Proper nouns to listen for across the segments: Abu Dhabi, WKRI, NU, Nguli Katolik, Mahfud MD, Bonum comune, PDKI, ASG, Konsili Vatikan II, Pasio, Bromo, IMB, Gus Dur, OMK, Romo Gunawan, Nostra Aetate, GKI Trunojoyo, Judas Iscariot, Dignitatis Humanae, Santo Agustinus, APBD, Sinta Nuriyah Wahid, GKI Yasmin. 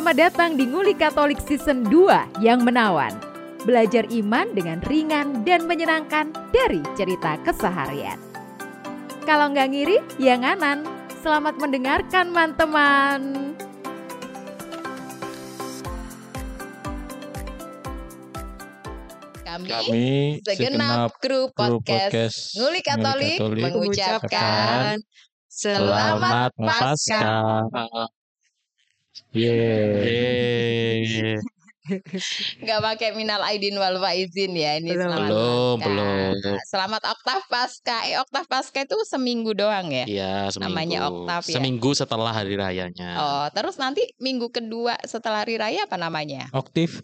Selamat datang di Nguli Katolik Season 2 yang menawan. Belajar iman dengan ringan dan menyenangkan dari cerita keseharian. Kalau nggak ngiri, ya nganan. Selamat mendengarkan, teman-teman. Kami segenap kru podcast Nguli Katolik mengucapkan Selamat Pasca. Yeay. Gak pakai minal aidin wal faizin ya ini. Belum. Selamat Oktav Pasca. Oktav Pasca itu seminggu doang ya. Iya, seminggu. Namanya Oktav ya. Seminggu setelah hari rayanya. Oh, terus nanti minggu kedua setelah hari raya apa namanya? Oktif.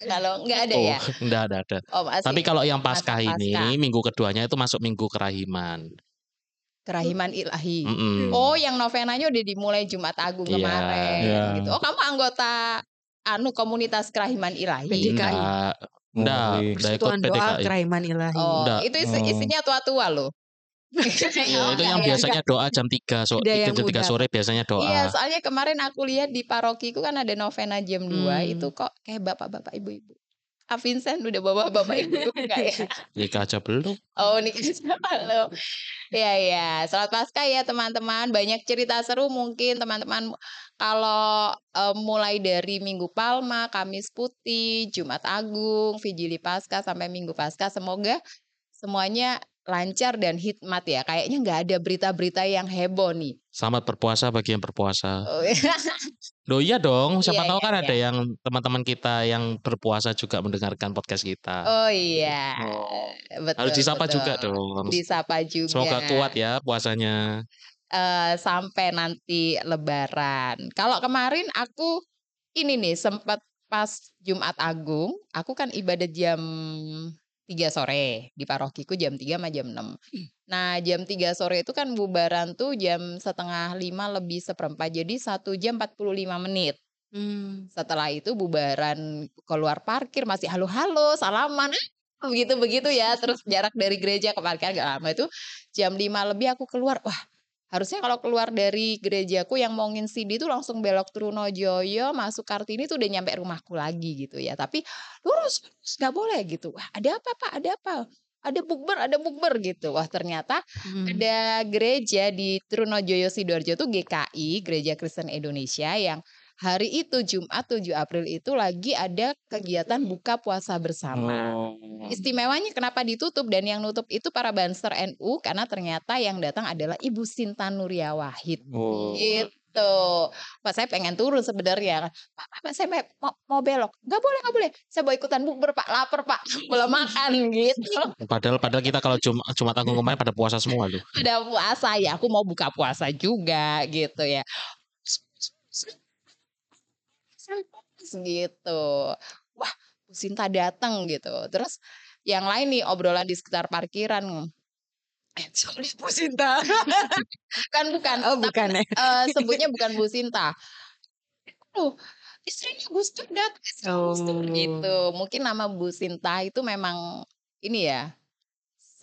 Kalau nggak ada ya? Nggak ada. Oh, tapi kalau yang Paskah ini minggu keduanya itu masuk minggu kerahiman. Kerahiman ilahi. Mm-mm. Oh, yang novenanya udah dimulai Jumat Agung kemarin. Yeah. Gitu. Oh, kamu anggota komunitas kerahiman ilahi? PDKI. Enggak. Persatuan doa kerahiman ilahi. Oh, itu isinya tua-tua loh. Ya, itu yang biasanya doa jam 3 sore biasanya doa. Iya, soalnya kemarin aku lihat di parokiku kan ada novena jam 2 itu kok kayak bapak-bapak ibu-ibu. Vincent udah bapak-bapak ibu enggak ya? Nikah aja belum. Oh, nikah aja belum. Ya. Selamat Paskah ya teman-teman. Banyak cerita seru mungkin teman-teman. Kalau mulai dari Minggu Palma, Kamis Putih, Jumat Agung, Vigili Paskah sampai Minggu Paskah, semoga semuanya lancar dan hikmat ya. Kayaknya gak ada berita-berita yang heboh nih. Selamat berpuasa bagi yang berpuasa. Loh iya dong. Siapa tahu kan ada yang teman-teman kita yang berpuasa juga mendengarkan podcast kita. Oh iya. Betul, harus disapa betul. Juga dong. Disapa juga. Semoga kuat ya puasanya. Sampai nanti Lebaran. Kalau kemarin aku ini nih sempat pas Jumat Agung. Aku kan ibadah jam 3 sore di parokiku jam 3 sama jam 6. Nah jam 3 sore itu kan bubaran tuh jam 4:30 lebih 1/4. Jadi 1 jam 45 menit. Setelah itu bubaran keluar parkir masih halo-halo salaman begitu-begitu ya. Terus jarak dari gereja ke parkir gak lama itu jam 5 lebih aku keluar. Wah harusnya kalau keluar dari gerejaku yang mau nginsidi tuh langsung belok Trunojoyo masuk Kartini tuh udah nyampe rumahku lagi gitu ya. Tapi lurus gak boleh gitu. Wah ada apa Pak, ada apa? Ada bukber gitu. Wah ternyata ada gereja di Trunojoyo Sidoarjo tuh GKI, Gereja Kristen Indonesia, yang hari itu Jumat 7 April itu lagi ada kegiatan buka puasa bersama. Istimewanya kenapa ditutup dan yang nutup itu para banser NU karena ternyata yang datang adalah Ibu Sinta Nuriyah Wahid. Gitu. Pak saya pengen turun sebenarnya. Pak saya mau belok. Enggak boleh. Saya mau ikutan bukber Pak, lapar Pak. Belum makan gitu. Padahal kita kalau Jumat Agung kemarin pada puasa semua loh. Pada puasa ya, aku mau buka puasa juga gitu ya. Gitu. Wah, Bu Sinta datang gitu. Terus yang lain nih obrolan di sekitar parkiran. Sorry Bu Sinta. bukan. Sebutnya bukan Bu Sinta. Istrinya Gus Dur datang gitu. Mungkin nama Bu Sinta itu memang ini ya.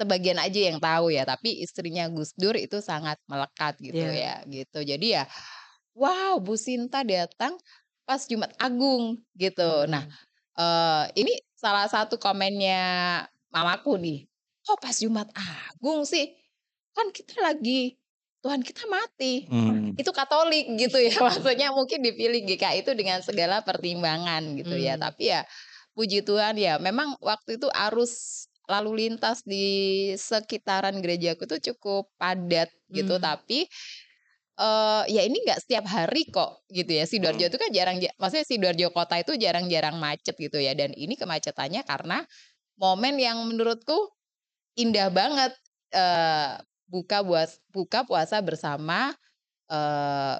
Sebagian aja yang tahu ya, tapi istrinya Gus Dur itu sangat melekat gitu ya, gitu. Jadi ya, wow, Bu Sinta datang pas Jumat Agung gitu. Nah ini salah satu komennya mamaku nih. Oh pas Jumat Agung sih kan kita lagi Tuhan kita mati. Itu Katolik gitu ya. Maksudnya mungkin dipilih GKI itu dengan segala pertimbangan gitu ya. Tapi ya puji Tuhan ya. Memang waktu itu arus lalu lintas di sekitaran gerejaku tuh cukup padat gitu. Tapi ya ini nggak setiap hari kok gitu ya. Sidoarjo itu kan jarang, maksudnya Sidoarjo kota itu jarang-jarang macet gitu ya. Dan ini kemacetannya karena momen yang menurutku indah banget, buka puasa bersama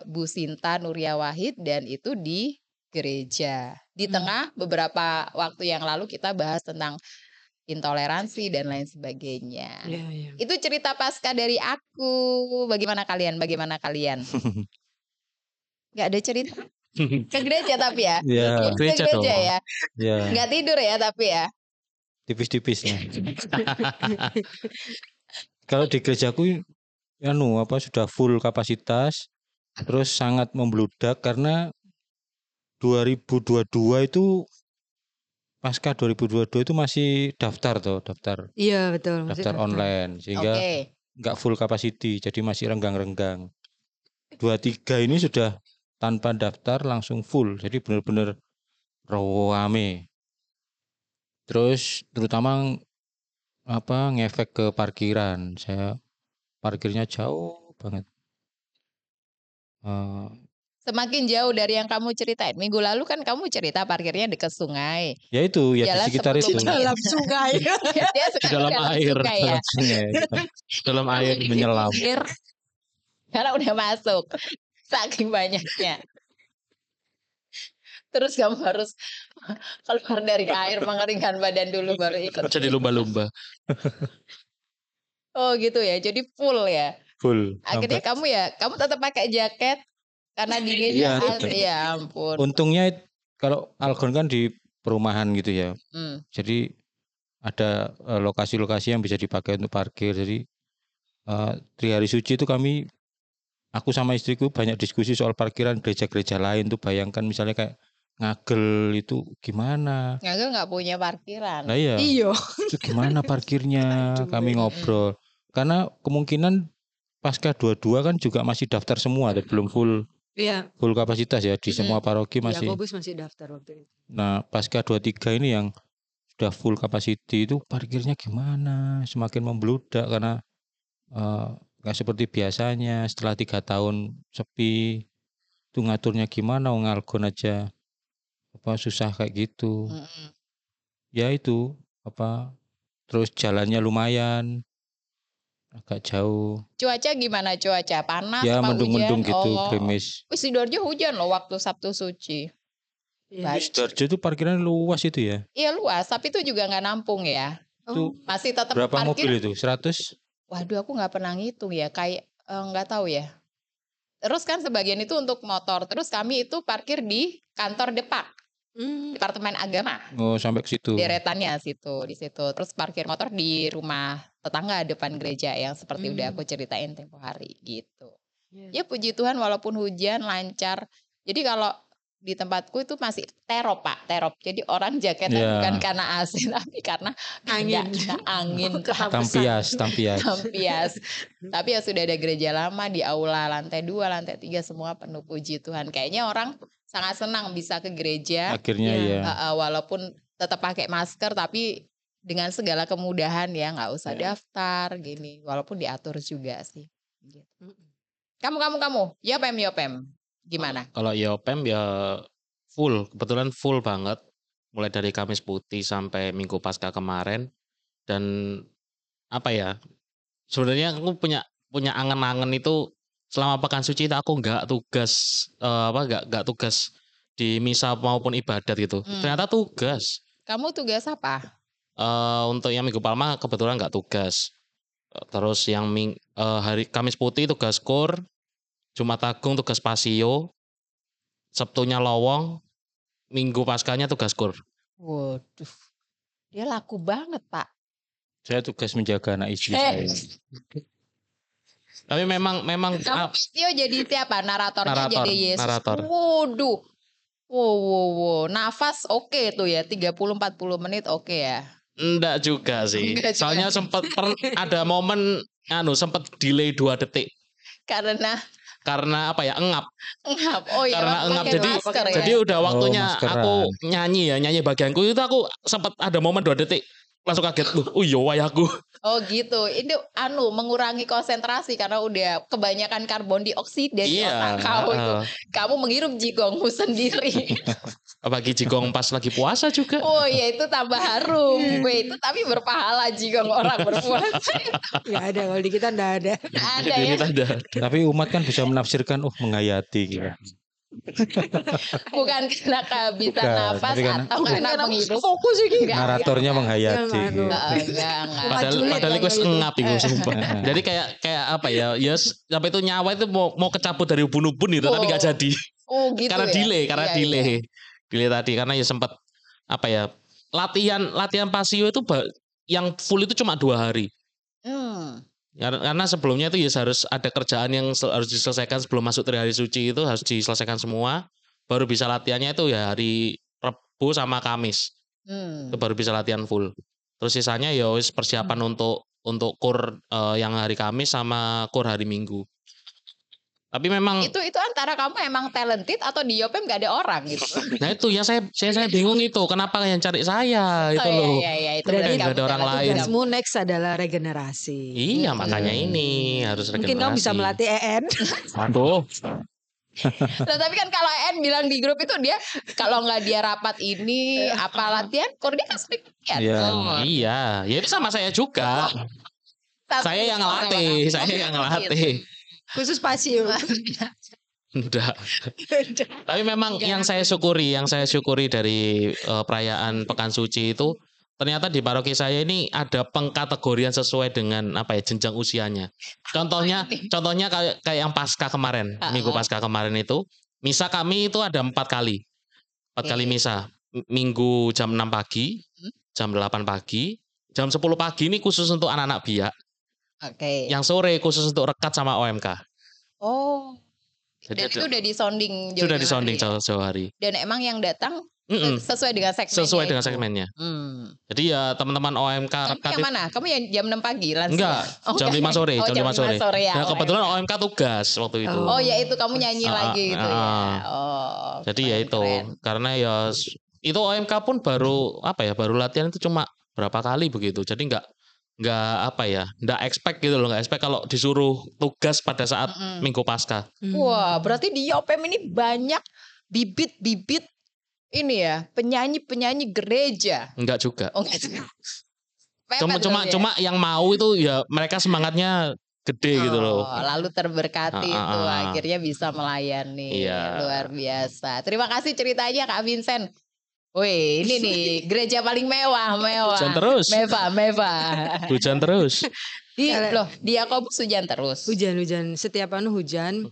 Bu Sinta Nuriyah Wahid, dan itu di gereja. Di tengah beberapa waktu yang lalu kita bahas tentang intoleransi dan lain sebagainya. Ya. Itu cerita Paskah dari aku. Bagaimana kalian? Gak ada cerita? Ke gereja tapi ya? Iya, gereja ya? Ya. Gak tidur ya tapi ya? Tipis-tipisnya. Kalau di gerejaku, sudah full kapasitas. terus sangat membludak karena 2022 itu pasca 2022 itu masih daftar toh, daftar. Iya betul. Daftar online sehingga nggak full capacity, jadi masih renggang-renggang. 23 ini sudah tanpa daftar langsung full, jadi benar-benar rame. Terus terutama apa ngefek ke parkiran, saya parkirnya jauh banget. Semakin jauh dari yang kamu ceritain. Minggu lalu kan kamu cerita parkirnya dekat sungai. Ya itu, ya di sekitar itu. Dalam sungai. Dia suka di dalam air. Sungai, ya? Dalam sungai. Dalam air menyelam. Karena udah masuk. Saking banyaknya. Terus kamu harus keluar dari air, mengeringkan badan dulu baru ikut. Jadi lumba-lumba. Oh gitu ya, jadi full ya. Full. Akhirnya kamu ya, kamu tetap pakai jaket karena dingin. Ya ampun. Untungnya kalau Algon kan di perumahan gitu ya. Jadi ada lokasi-lokasi yang bisa dipakai untuk parkir. Jadi di hari suci itu kami, aku sama istriku banyak diskusi soal parkiran gereja-gereja lain tuh. Bayangkan misalnya kayak Ngagel itu gimana? Ngagel nggak punya parkiran. Nah, iya. Iyo. Itu gimana parkirnya? Kami ngobrol. Karena kemungkinan pasca 22 kan juga masih daftar semua, belum full. Iya. Full kapasitas ya di semua paroki masih. Yakobus masih daftar waktu itu. Nah, pasca 23 ini yang sudah full capacity itu parkirnya gimana? Semakin membludak karena nggak seperti biasanya. Setelah 3 tahun sepi, itu ngaturnya gimana? Ngalgon aja apa susah kayak gitu. Ya itu apa, terus jalannya lumayan agak jauh. Cuaca gimana, cuaca panas ya, apa mendung-mendung hujan? Gitu gerimis. Wis Sidoarjo hujan loh waktu Sabtu Suci. Sidoarjo itu parkiran luas itu ya. Iya luas, tapi itu juga nggak nampung ya. Itu masih tetap berapa parkir. Mobil itu 100. Waduh aku nggak pernah ngitung ya, kayak nggak tahu ya. Terus kan sebagian itu untuk motor. Terus kami itu parkir di kantor Depag, Departemen Agama. Oh, sampai ke situ. Deretannya situ, di situ. Terus parkir motor di rumah tetangga depan gereja yang seperti udah aku ceritain tempo hari gitu. Ya puji Tuhan walaupun hujan lancar. Jadi kalau di tempatku itu masih terop Pak, terop. Jadi orang jaketan bukan karena AC tapi karena angin. Tampias. Tapi ya sudah ada gereja lama di aula lantai 2, lantai 3 semua penuh puji Tuhan. Kayaknya orang sangat senang bisa ke gereja. Akhirnya ya. Walaupun tetap pakai masker tapi dengan segala kemudahan ya, nggak usah daftar gini. Walaupun diatur juga sih. Gitu. Kamu. Yopem. Gimana? Kalau Yopem ya full, kebetulan full banget. Mulai dari Kamis Putih sampai Minggu Pasca kemarin. Dan apa ya? Sebenarnya aku punya angen-angen itu selama pekan suci itu aku nggak tugas nggak tugas di misa maupun ibadat gitu. Ternyata tugas. Kamu tugas apa? Untuk yang Minggu Palma kebetulan nggak tugas. Terus yang hari Kamis Putih tugas kor. Jumat Agung tugas pasio, Sabtunya lowong, Minggu Paskanya tugas kur. Waduh, dia laku banget Pak. Saya tugas menjaga anak istri saya. Tapi memang. Kamu pasio jadi siapa? Naratornya jadi Yesus. Narator. Waduh, wow. Nafas oke tuh ya, 30-40 menit oke ya. Enggak juga sih. Enggak juga. Soalnya sempat ada momen, sempat delay 2 detik. Karena apa ya, engap. Oh iya, karena engap jadi udah waktunya aku nyanyi bagianku itu, aku sempat ada momen 2 detik langsung kaget loh. Wayahku. Oh gitu. Ini mengurangi konsentrasi karena udah kebanyakan karbon dioksida di otak kau itu. Kamu menghirup jigongmu sendiri. Bagi jigong pas lagi puasa juga. Oh iya itu tambah harum. Itu tapi berpahala jigong orang berpuasa. Enggak ada, kalau di kita enggak ada. Ada ya. Tapi umat kan bisa menafsirkan menghayati gitu. Bukan karena kehabisan nafas atau karena menghirup. Fokus sih naratornya menghayati. Padahal itu ngap itu sumpah. Jadi kayak apa ya? Yes, sampai itu nyawa itu mau kecabut dari ubun-ubun itu tapi enggak jadi. Oh gitu. Karena delay, Delay tadi karena ya sempat apa ya? Latihan pasio itu yang full itu cuma 2 hari. Karena sebelumnya itu ya harus ada kerjaan yang harus diselesaikan sebelum masuk hari suci, itu harus diselesaikan semua, baru bisa latihannya itu ya hari Rabu sama Kamis. Itu baru bisa latihan full. Terus sisanya ya wis persiapan untuk kur yang hari Kamis sama kur hari Minggu. Tapi memang itu antara kamu emang talented atau di Yopem gak ada orang gitu. Nah itu ya saya bingung itu kenapa yang cari saya itu loh. Iya, berarti gak ada orang lain. Tugasmu next adalah regenerasi. Iya makanya ini harus regenerasi. Mungkin kamu bisa melatih EN. Aduh. Nah, tapi kan kalau EN bilang di grup itu dia kalau nggak dia rapat ini apa latihan, kurdi kan sering latihan. Iya, ya itu sama saya juga. Saya yang ngelatih. Khusus pasio. Udah. Tapi memang yang saya syukuri dari perayaan Pekan Suci itu ternyata di paroki saya ini ada pengkategorian sesuai dengan jenjang usianya. Contohnya kayak yang pasca kemarin, minggu pasca kemarin itu, misa kami itu ada 4 kali. 4 kali misa. Minggu jam 6 pagi, jam 8 pagi, jam 10 pagi ini khusus untuk anak-anak biak. Yang sore khusus untuk rekat sama OMK. Oh. Jadi itu udah disonding jauh-jauh. Sudah disonding jauh-jauh hari. Dan emang yang datang sesuai dengan segmennya. Jadi ya teman-teman OMK rekat. Yang mana? Kamu yang jam 6 pagi langsung? Enggak, jam 5 sore. Jam 5 sore ya. Nah, kebetulan OMK tugas waktu itu. Oh ya itu kamu nyanyi lagi gitu ya. Oh. Jadi ya itu karena ya itu OMK pun baru baru latihan itu cuma berapa kali begitu. Jadi nggak expect gitu loh, nggak expect kalau disuruh tugas pada saat Minggu Pasca. Wah, berarti di Yopem ini banyak bibit-bibit ini ya, penyanyi-penyanyi gereja. Enggak juga. Oh, enggak juga. Cuma yang mau itu ya mereka semangatnya gede gitu loh. Lalu terberkati itu akhirnya bisa melayani. Iya. Luar biasa. Terima kasih ceritanya Kak Vincent. Wih, ini nih gereja paling mewah. Hujan terus. Mewah. Hujan terus. Di Yakobus hujan terus. Hujan setiap hujan.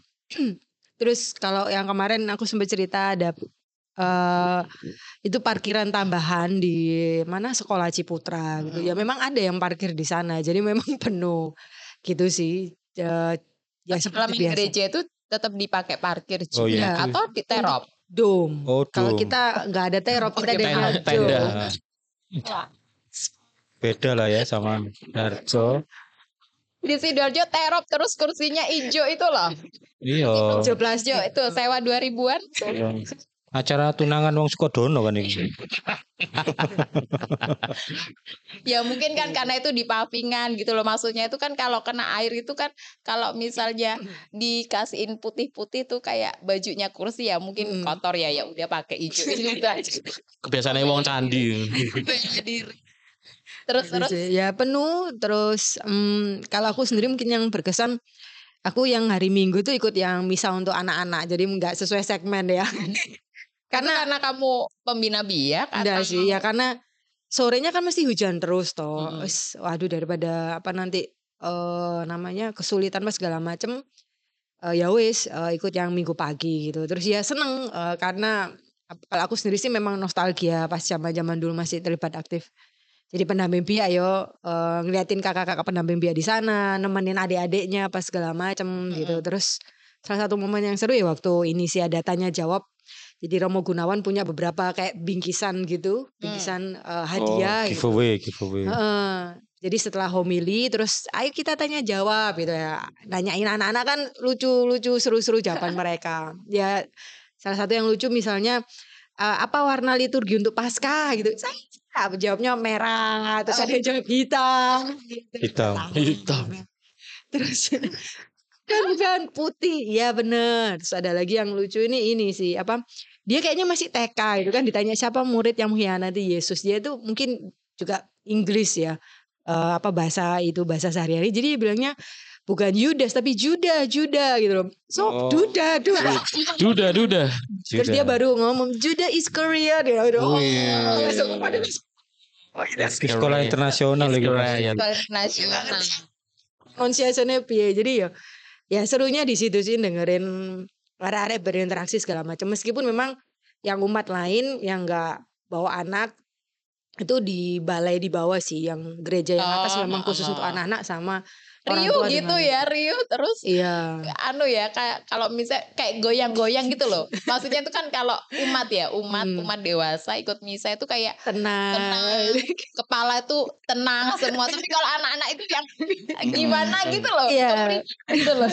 Terus kalau yang kemarin aku sempat cerita ada itu parkiran tambahan di mana sekolah Ciputra gitu. Ya memang ada yang parkir di sana. Jadi memang penuh gitu sih. Ya seperti biasa. Gereja itu tetap dipakai parkir juga atau diterop? Dom. Kalau kita nggak ada terop kita ada tenda. Beda lah ya sama Darjo. Di Sidoarjo terop terus kursinya hijau itu loh. Iya. 17 jo itu sewa 2000-an. Acara tunangan wong Sukodono kan ini. Ya mungkin kan karena itu di pavingan gitu loh, maksudnya itu kan kalau kena air itu kan kalau misalnya dikasihin putih-putih tuh kayak bajunya kursi ya mungkin kotor ya udah pakai hijau gitu aja. Kebiasaannya wong candi. Terus ya penuh terus kalau aku sendiri mungkin yang berkesan aku yang hari Minggu tuh ikut yang misa untuk anak-anak jadi nggak sesuai segmen ya. Karena kamu pembina biak atau enggak sih ya karena sorenya kan mesti hujan terus toh. Waduh daripada nanti kesulitan pas segala macem ya wis ikut yang Minggu pagi gitu. Terus ya seneng karena kalau aku sendiri sih memang nostalgia pas zaman dulu masih terlibat aktif. Jadi pendamping biak yo ngeliatin kakak-kakak pendamping biak di sana, nemenin adik-adiknya pas segala macem gitu. Terus salah satu momen yang seru ya waktu ini sih ada tanya jawab. Jadi Romo Gunawan punya beberapa kayak bingkisan gitu, hadiah. Giveaway. Jadi setelah homili, terus ayo kita tanya jawab gitu ya. Nanyain anak-anak kan lucu-lucu, seru-seru jawaban mereka. Ya salah satu yang lucu misalnya apa warna liturgi untuk Paskah gitu. Saya jawabnya merah, terus ada yang jawab hitam. Terus kan putih, ya bener. Terus ada lagi yang lucu ini sih dia kayaknya masih TK itu kan ditanya siapa murid yang mengkhianati Yesus. Dia itu mungkin juga Inggris ya bahasa sehari-hari. Jadi dia bilangnya bukan Yudas tapi Juda gitu loh. Duda. Terus dia baru ngomong Judas Iscariot gitu. Sekolah internasional lagi. Konsiasenya piye. Jadi ya. Ya serunya di situ sih dengerin arek-arek berinteraksi segala macam. Meskipun memang yang umat lain yang nggak bawa anak itu di balai di bawah sih, yang gereja yang atas memang khusus untuk anak-anak sama Riuh gitu dengan... ya, riuh terus iya. Anu ya, kalau misa kayak goyang-goyang gitu loh. Maksudnya itu kan kalau umat ya, umat dewasa ikut misa itu kayak tenang. Kepala itu tenang semua. Tapi kalau anak-anak itu yang gimana gitu loh. Iya. Gitu loh.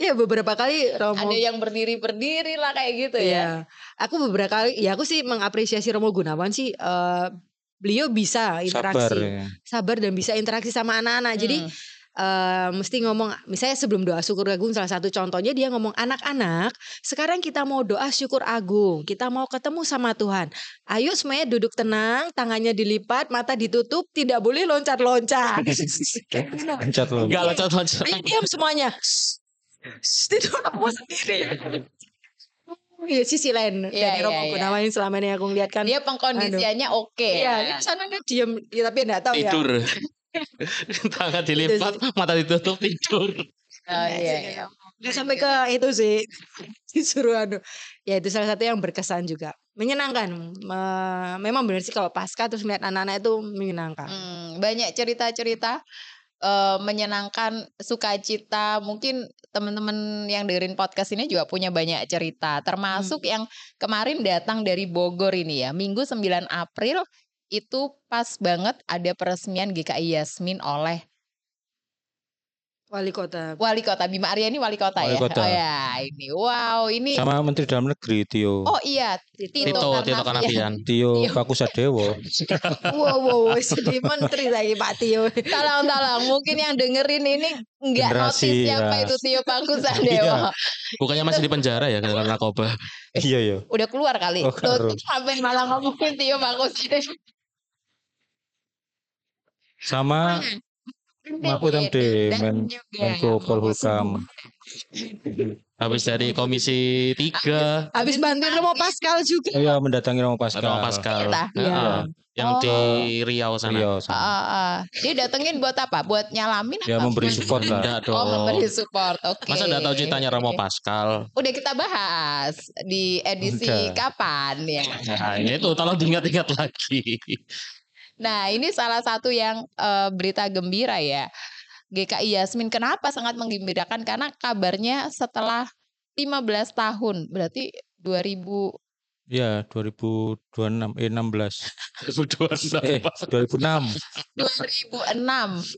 Ya beberapa kali Romo... ada yang berdiri lah kayak gitu ya. Aku beberapa kali, ya aku sih mengapresiasi Romo Gunawan sih. Beliau bisa interaksi, sabar dan bisa interaksi sama anak-anak. Jadi mesti ngomong, misalnya sebelum doa syukur agung salah satu contohnya dia ngomong, anak-anak sekarang kita mau doa syukur agung, kita mau ketemu sama Tuhan, ayo semuanya duduk tenang, tangannya dilipat, mata ditutup, tidak boleh loncat-loncat, nggak loncat-loncat, diam semuanya, tidur aku sendiri. Ya sisi lain dari Romo Gunawan selama ini aku ngeliat kan dia pengkondisiannya oke. Iya, sana dia diam, tapi nggak tahu ya. Tidur. Tangan dilipat, mata ditutup, tidur. Oh iya. Udah sampai ke itu sih disuruh ya itu salah satu yang berkesan juga, menyenangkan. Memang benar sih kalau pasca terus melihat anak-anak itu menyenangkan. Banyak cerita-cerita menyenangkan, sukacita. Mungkin teman-teman yang dengerin podcast ini juga punya banyak cerita. Termasuk yang kemarin datang dari Bogor ini ya, Minggu 9 April. Itu pas banget ada peresmian GKI Yasmin oleh Wali kota Bima Arya ini wali kota. Oh ya, ini wow ini sama Menteri Dalam Negeri Tio. Oh iya, Tito Karnavian. Tio Pakusadewo. Wow, sedih menteri lagi Pak Tio. Tolong mungkin yang dengerin ini enggak notice siapa itu Tio Pakusadewo. Iya. Bukannya masih di penjara ya karena narkoba. Iya. Udah keluar kali. Tuh sampai malah ngomongin Tio Pakusadewo. Sama Mahfud MD, Menko Polhukam. Habis dari Komisi 3. Habis bantuin Romo Pascal juga. Iya, mendatangi Romo Pascal. Yang di Riau sana. Dia datengin buat apa? Buat nyalamin apa? Ya memberi support lah. Memberi support. Oke. Masa enggak tahu ceritanya Romo Pascal? Udah kita bahas di edisi kapan ya. Nah, itu tolong diingat-ingat lagi. Nah ini salah satu yang berita gembira ya GKI Yasmin. Kenapa sangat menggembirakan? Karena kabarnya setelah 15 tahun berarti 2006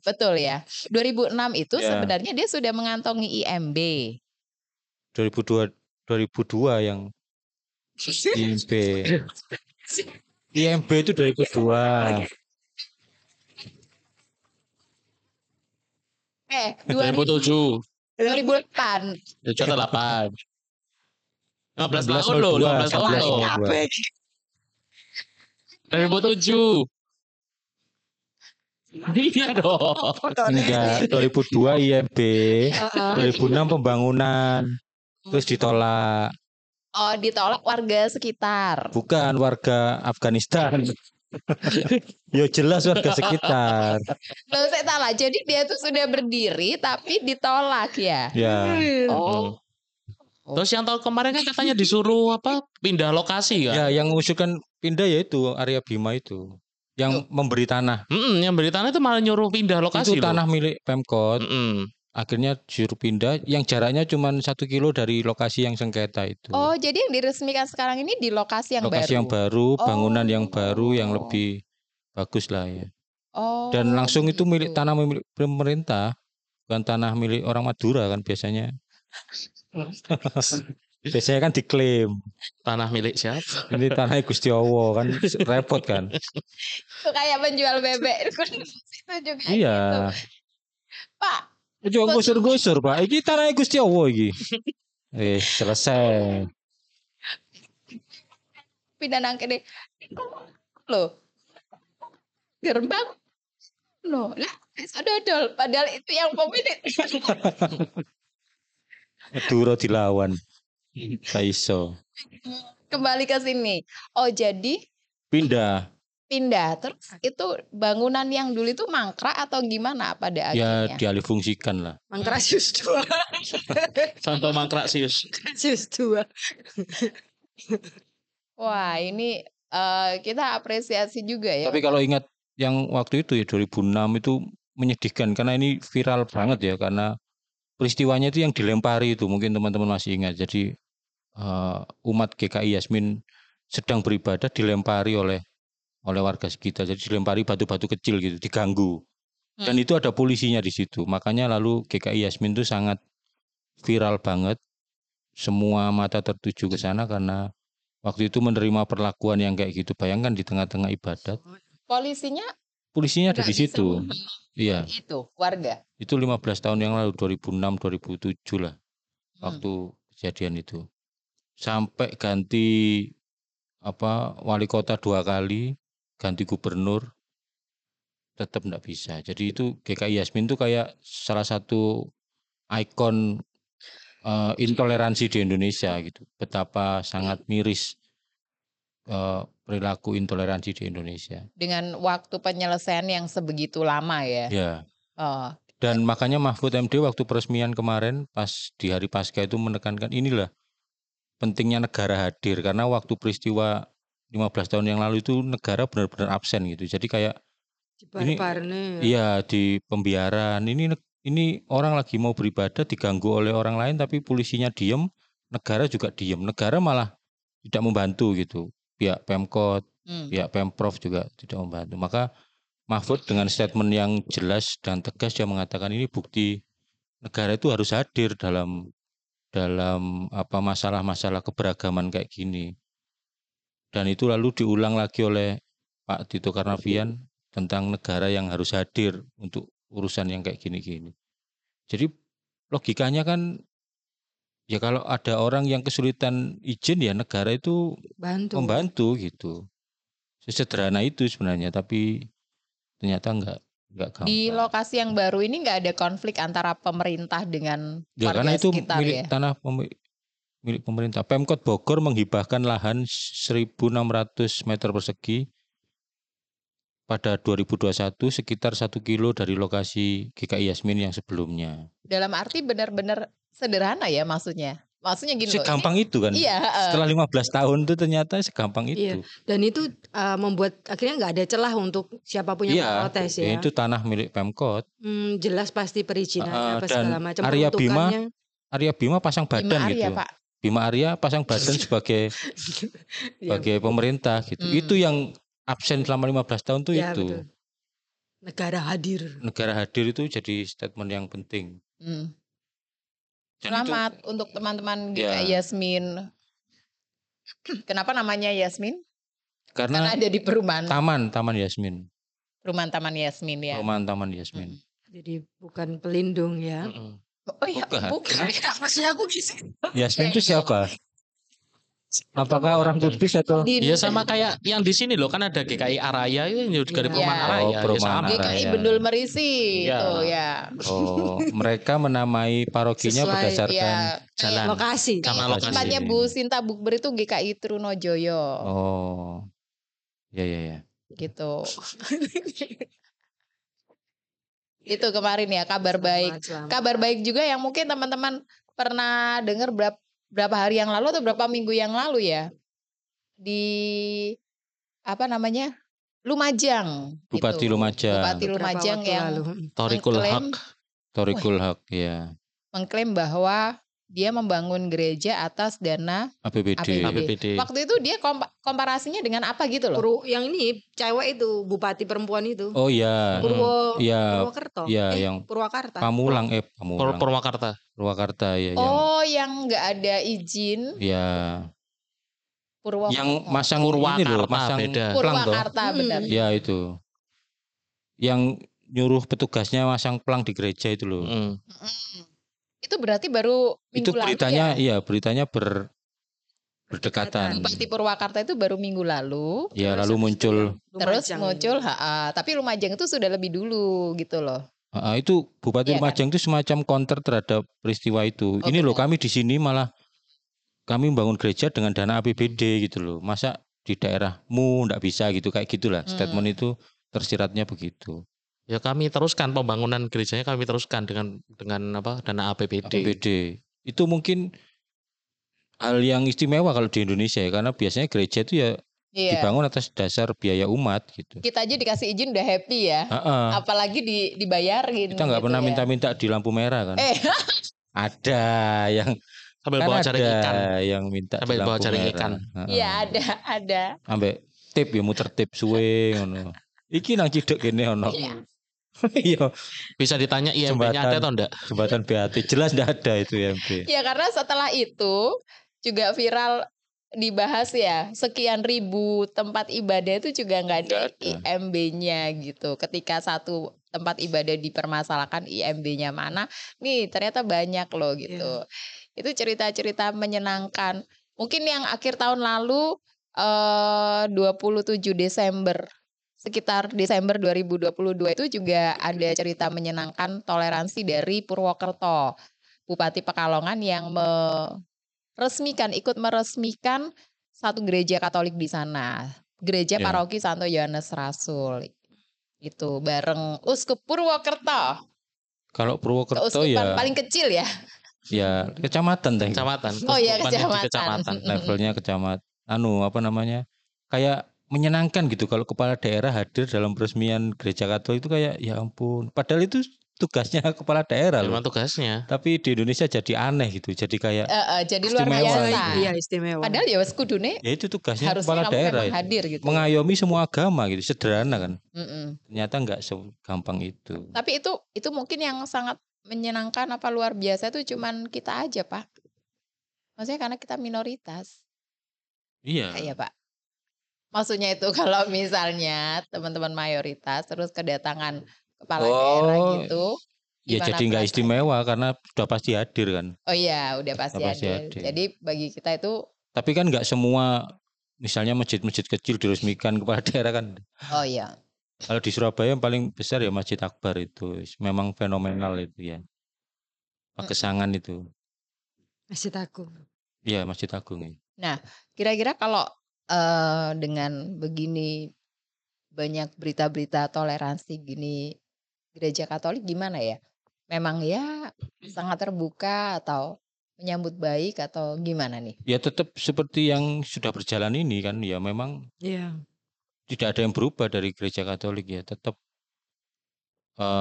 betul ya. 2006 itu sebenarnya dia sudah mengantongi IMB. 2002 yang IMB. IMB itu 2002. 2007. 2008. 2008. 15 tahun loh, 15 tahun loh. 2007. Iya dong. Enggak, 2002 IMB, 2006 pembangunan. Terus ditolak. Oh, ditolak warga sekitar. Bukan warga Afghanistan. Ya jelas warga sekitar. Loh, saya salah. Jadi dia tuh sudah berdiri tapi ditolak ya. Ya. Oh. Terus yang tahun kemarin kan katanya disuruh pindah lokasi kan? Ya, yang usulkan pindah yaitu area Bima itu. Yang memberi tanah. Yang memberi tanah itu malah nyuruh pindah lokasi. Itu tanah milik Pemkot. Akhirnya disuruh pindah yang jaraknya cuma 1 kilo dari lokasi yang sengketa itu. Oh, jadi yang diresmikan sekarang ini di lokasi yang baru. Lokasi yang baru, bangunan yang baru yang lebih bagus lah ya. Oh. Dan langsung itu milik tanah milik pemerintah, bukan tanah milik orang Madura kan biasanya. Biasanya kan diklaim tanah milik siapa? Ini tanah Gusti Allah kan repot kan. Itu kayak penjual bebek itu juga. Iya. Pak coba gusur-gusur Pak. Iki tanah Gusti Allah iki. Selesai. Pindah nang kene. Loh. Gerbang. Loh, lah sododol padahal itu yang pemilik. Madura dilawan. Saiso. Kembali ke sini. Oh, jadi pindah terus itu bangunan yang dulu itu mangkrak atau gimana pada akhirnya? Ya dialih fungsikan lah. Mangkrak Sius 2. Santo mangkrak Sius 2. Wah ini kita apresiasi juga ya. Tapi kalau ingat yang waktu itu ya 2006 itu menyedihkan karena ini viral banget ya, karena peristiwanya itu yang dilempari itu, mungkin teman-teman masih ingat. Jadi umat GKI Yasmin sedang beribadah dilempari oleh warga sekitar, jadi dilempari batu-batu kecil gitu, diganggu. Dan itu ada polisinya di situ. Makanya lalu GKI Yasmin itu sangat viral banget. Semua mata tertuju ke sana karena waktu itu menerima perlakuan yang kayak gitu. Bayangkan di tengah-tengah ibadat. Polisinya ada di situ. Iya. Itu warga. Itu 15 tahun yang lalu, 2006 2007 lah. Waktu kejadian itu. Sampai ganti wali kota 2 kali, ganti gubernur tetap enggak bisa. Jadi itu GKI Yasmin itu kayak salah satu ikon intoleransi di Indonesia gitu. Betapa sangat miris perilaku intoleransi di Indonesia. Dengan waktu penyelesaian yang sebegitu lama ya. Ya. Oh. Dan makanya Mahfud MD waktu peresmian kemarin pas di hari Paskah itu menekankan inilah pentingnya negara hadir, karena waktu peristiwa 15 tahun yang lalu itu negara benar-benar absen gitu. Jadi kayak ini, iya di pembiaran. Ini orang lagi mau beribadah diganggu oleh orang lain, tapi polisinya diem, negara juga diem. Negara malah tidak membantu gitu. Pihak Pemkot, pihak Pemprov juga tidak membantu. Maka Mahfud dengan statement yang jelas dan tegas dia mengatakan ini bukti negara itu harus hadir dalam masalah-masalah keberagaman kayak gini. Dan itu lalu diulang lagi oleh Pak Tito Karnavian tentang negara yang harus hadir untuk urusan yang kayak gini-gini. Jadi logikanya kan ya kalau ada orang yang kesulitan izin ya negara itu membantu gitu. Sesederhana itu sebenarnya, tapi ternyata enggak gampang. Di lokasi yang baru ini enggak ada konflik antara pemerintah dengan warga karena itu sekitar milik ya? Tanah milik pemerintah. Pemkot Bogor menghibahkan lahan 1.600 meter persegi pada 2021 sekitar 1 kilo dari lokasi GKI Yasmin yang sebelumnya. Dalam arti benar-benar sederhana ya maksudnya. Maksudnya gini, segampang ini, itu kan. Iya, setelah 15 tahun itu ternyata segampang itu. Iya. Dan itu membuat akhirnya nggak ada celah untuk siapapun yang protes ya. Itu tanah milik Pemkot. Jelas pasti perizinannya apa segala macam. Arya Bima pasang badan Bima Arya, gitu. Pak. Bima Arya pasang badan sebagai pemerintah gitu. Itu yang absen selama 15 tahun tuh ya, itu. Betul. Negara hadir. Negara hadir itu jadi statement yang penting. Selamat itu, untuk teman-teman GKI Yasmin. Kenapa namanya Yasmin? Karena ada di perumahan. Taman Yasmin. Perumahan Taman Yasmin ya. Perumahan Taman Yasmin. Jadi bukan pelindung ya. Oh iya, bukan. Maksudnya aku kisah. Yasmin itu siapa? Apakah orang Kudus atau ya sama kayak yang di sini loh, kan ada GKI Araya itu juga di perumahan Araya. Perumahan Araya. GKI Bendul Merisi itu ya. Oh, mereka menamai parokinya berdasarkan jalan lokasi. Tempatnya Bu Sinta Bukber itu GKI Trunojoyo. Oh. Ya. Gitu. Itu kemarin ya kabar baik. Kabar baik juga yang mungkin teman-teman pernah dengar berapa hari yang lalu atau berapa minggu yang lalu ya, di Lumajang, Bupati gitu. Bupati Lumajang yang Thoriqul Haq ya, mengklaim bahwa dia membangun gereja atas dana APBD. Waktu itu dia komparasinya dengan apa gitu loh, yang ini cewek itu, bupati perempuan itu. Oh iya, Purwakarta. Purwakarta ya. Yang nggak ada izin. Iya. Yang masang Purwakarta benar. Iya itu. Yang nyuruh petugasnya masang pelang di gereja itu loh. Itu berarti baru minggu lalu. Itu beritanya lalu, ya? Iya, beritanya berdekatan. Bupati Purwakarta itu baru minggu lalu. Iya, lalu muncul. Tapi Lumajang itu sudah lebih dulu gitu loh. Itu Bupati Lumajang itu semacam counter terhadap peristiwa itu. Ini loh, kami di sini malah kami membangun gereja dengan dana APBD gitu loh. Masa di daerahmu enggak bisa gitu, kayak gitulah. Statement itu tersiratnya begitu. Ya kami teruskan pembangunan gerejanya, kami teruskan dengan dana APBD. Itu mungkin hal yang istimewa kalau di Indonesia ya, karena biasanya gereja itu ya dibangun atas dasar biaya umat gitu. Kita aja dikasih izin udah happy ya. Apalagi dibayarin. Kita nggak gitu pernah minta-minta di lampu merah kan. Ada yang sambil bawa cari ikan, yang minta sambil bawa cari ikan. Iya ada. Sampai tip ya muter tip suwe ngono. Iki nang cidek gini ono. Iya. Bisa ditanya IMB-nya ada atau enggak? Jembatan BAT jelas enggak ada itu IMB. Iya karena setelah itu juga viral dibahas ya, sekian ribu tempat ibadah itu juga nggak ada IMB-nya gitu. Ketika satu tempat ibadah dipermasalahkan IMB-nya mana, nih ternyata banyak loh gitu. Itu cerita-cerita menyenangkan. Mungkin yang akhir tahun lalu 27 Desember, sekitar Desember 2022 itu juga ada cerita menyenangkan toleransi dari Purwokerto, Bupati Pekalongan yang ikut meresmikan satu gereja Katolik di sana, gereja Paroki Santo Yohanes Rasul itu bareng Uskup Purwokerto. Kalau Purwokerto keuskupan paling kecil ya. Ya kecamatan deh. Kecamatan. Oh ya kecamatan. Levelnya kecamatan. Kayak menyenangkan gitu kalau kepala daerah hadir dalam peresmian gereja Katolik itu kayak ya ampun. Padahal itu tugasnya kepala daerah loh. Memang tugasnya. Tapi di Indonesia jadi aneh gitu. Jadi kayak jadi luar biasa. Iya, istimewa. Padahal ya wes kudune. Ya itu tugasnya kepala daerah. Hadir, gitu. Mengayomi semua agama gitu, sederhana kan. Ternyata enggak segampang itu. Tapi itu mungkin yang sangat menyenangkan apa luar biasa itu cuman kita aja, Pak. Maksudnya karena kita minoritas. Iya. Iya, Pak. Maksudnya itu kalau misalnya teman-teman mayoritas terus kedatangan kepala daerah gitu. Ya jadi nggak istimewa karena sudah pasti hadir kan. Oh iya, udah pasti hadir. Jadi bagi kita itu. Tapi kan nggak semua, misalnya masjid-masjid kecil diresmikan kepala daerah kan. Oh iya. Kalau di Surabaya yang paling besar ya Masjid Akbar itu. Memang fenomenal itu ya. Pakesangan itu. Masjid Agung. Iya, Masjid Agung. Ya. Nah, kira-kira kalau dengan begini banyak berita-berita toleransi gini gereja Katolik gimana ya? Memang ya sangat terbuka atau menyambut baik atau gimana nih? Ya tetap seperti yang sudah berjalan ini kan ya memang tidak ada yang berubah dari gereja Katolik ya tetap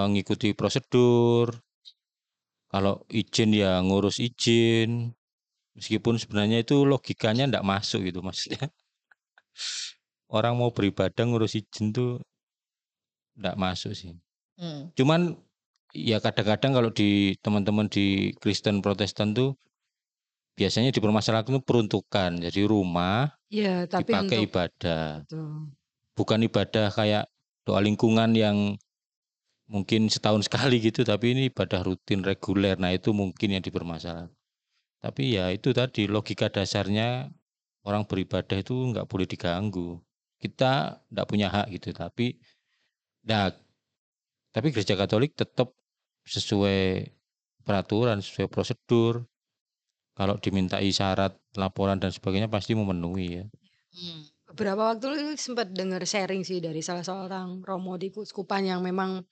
ngikuti prosedur. Kalau izin ya ngurus izin meskipun sebenarnya itu logikanya tidak masuk gitu maksudnya. Orang mau beribadah ngurus izin tuh enggak masuk sih. Cuman ya kadang-kadang kalau di teman-teman di Kristen Protestan tuh biasanya dipermasalahkan itu peruntukan. Jadi rumah tapi dipakai untuk ibadah. Betul. Bukan ibadah kayak doa lingkungan yang mungkin setahun sekali gitu. Tapi ini ibadah rutin reguler. Nah itu mungkin yang dipermasalahkan. Tapi ya itu tadi logika dasarnya. Orang beribadah itu nggak boleh diganggu. Kita nggak punya hak gitu. Tapi gereja Katolik tetap sesuai peraturan, sesuai prosedur. Kalau dimintai syarat, laporan dan sebagainya pasti memenuhi ya. Beberapa waktu lalu sempat dengar sharing sih dari salah seorang romo di kuskupan yang memang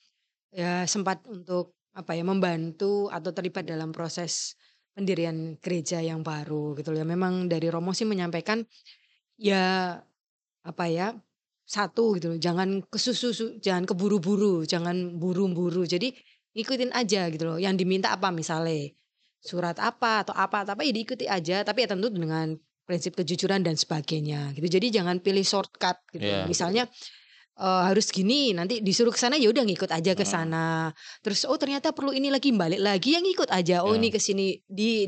ya sempat untuk membantu atau terlibat dalam proses pendirian gereja yang baru gitu ya. Memang dari Romo sih menyampaikan satu gitu loh, jangan keburu-buru, jangan buru-buru. Jadi ngikutin aja gitu loh. Yang diminta apa misalnya surat apa atau apa ya diikuti aja, tapi ya tentu dengan prinsip kejujuran dan sebagainya gitu. Jadi jangan pilih shortcut gitu. Misalnya harus gini, nanti disuruh ke sana ya udah ngikut aja ke sana. Terus ternyata perlu ini lagi, balik lagi yang ngikut aja. Ini ke sini